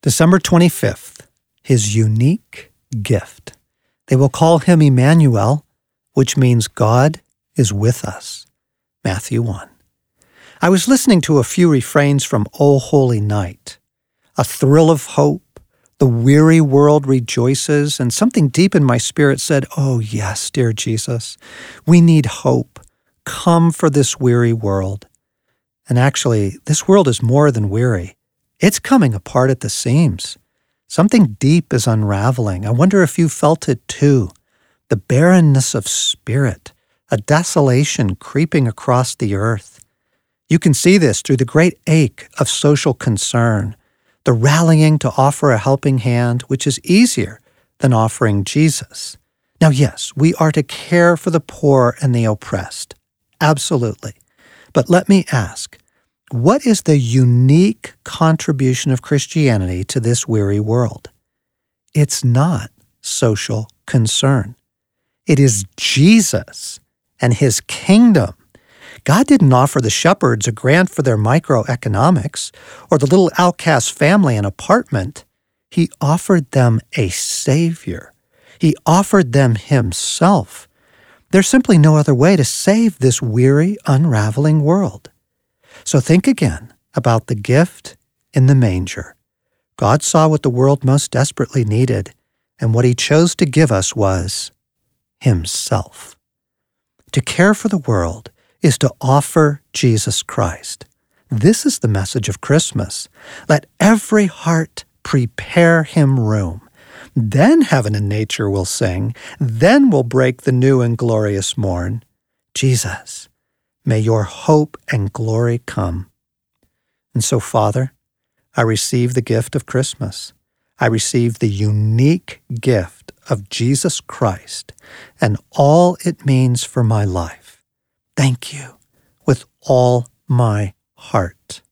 December 25th, his unique gift. They will call him Emmanuel, which means God is with us. Matthew 1. I was listening to a few refrains from O Holy Night. A thrill of hope, the weary world rejoices, and something deep in my spirit said, "Oh yes, dear Jesus, we need hope. Come for this weary world." And actually, this world is more than weary. It's coming apart at the seams. Something deep is unraveling. I wonder if you felt it too. The barrenness of spirit, a desolation creeping across the earth. You can see this through the great ache of social concern, the rallying to offer a helping hand, which is easier than offering Jesus. Now, yes, we are to care for the poor and the oppressed. Absolutely. But let me ask, what is the unique contribution of Christianity to this weary world? It's not social concern. It is Jesus and his kingdom. God didn't offer the shepherds a grant for their microeconomics or the little outcast family an apartment. He offered them a Savior. He offered them himself. There's simply no other way to save this weary, unraveling world. So think again about the gift in the manger. God saw what the world most desperately needed, and what he chose to give us was himself. To care for the world is to offer Jesus Christ. This is the message of Christmas. Let every heart prepare him room. Then heaven and nature will sing. Then will break the new and glorious morn. Jesus, may your hope and glory come. And so, Father, I receive the gift of Christmas. I receive the unique gift of Jesus Christ and all it means for my life. Thank you with all my heart.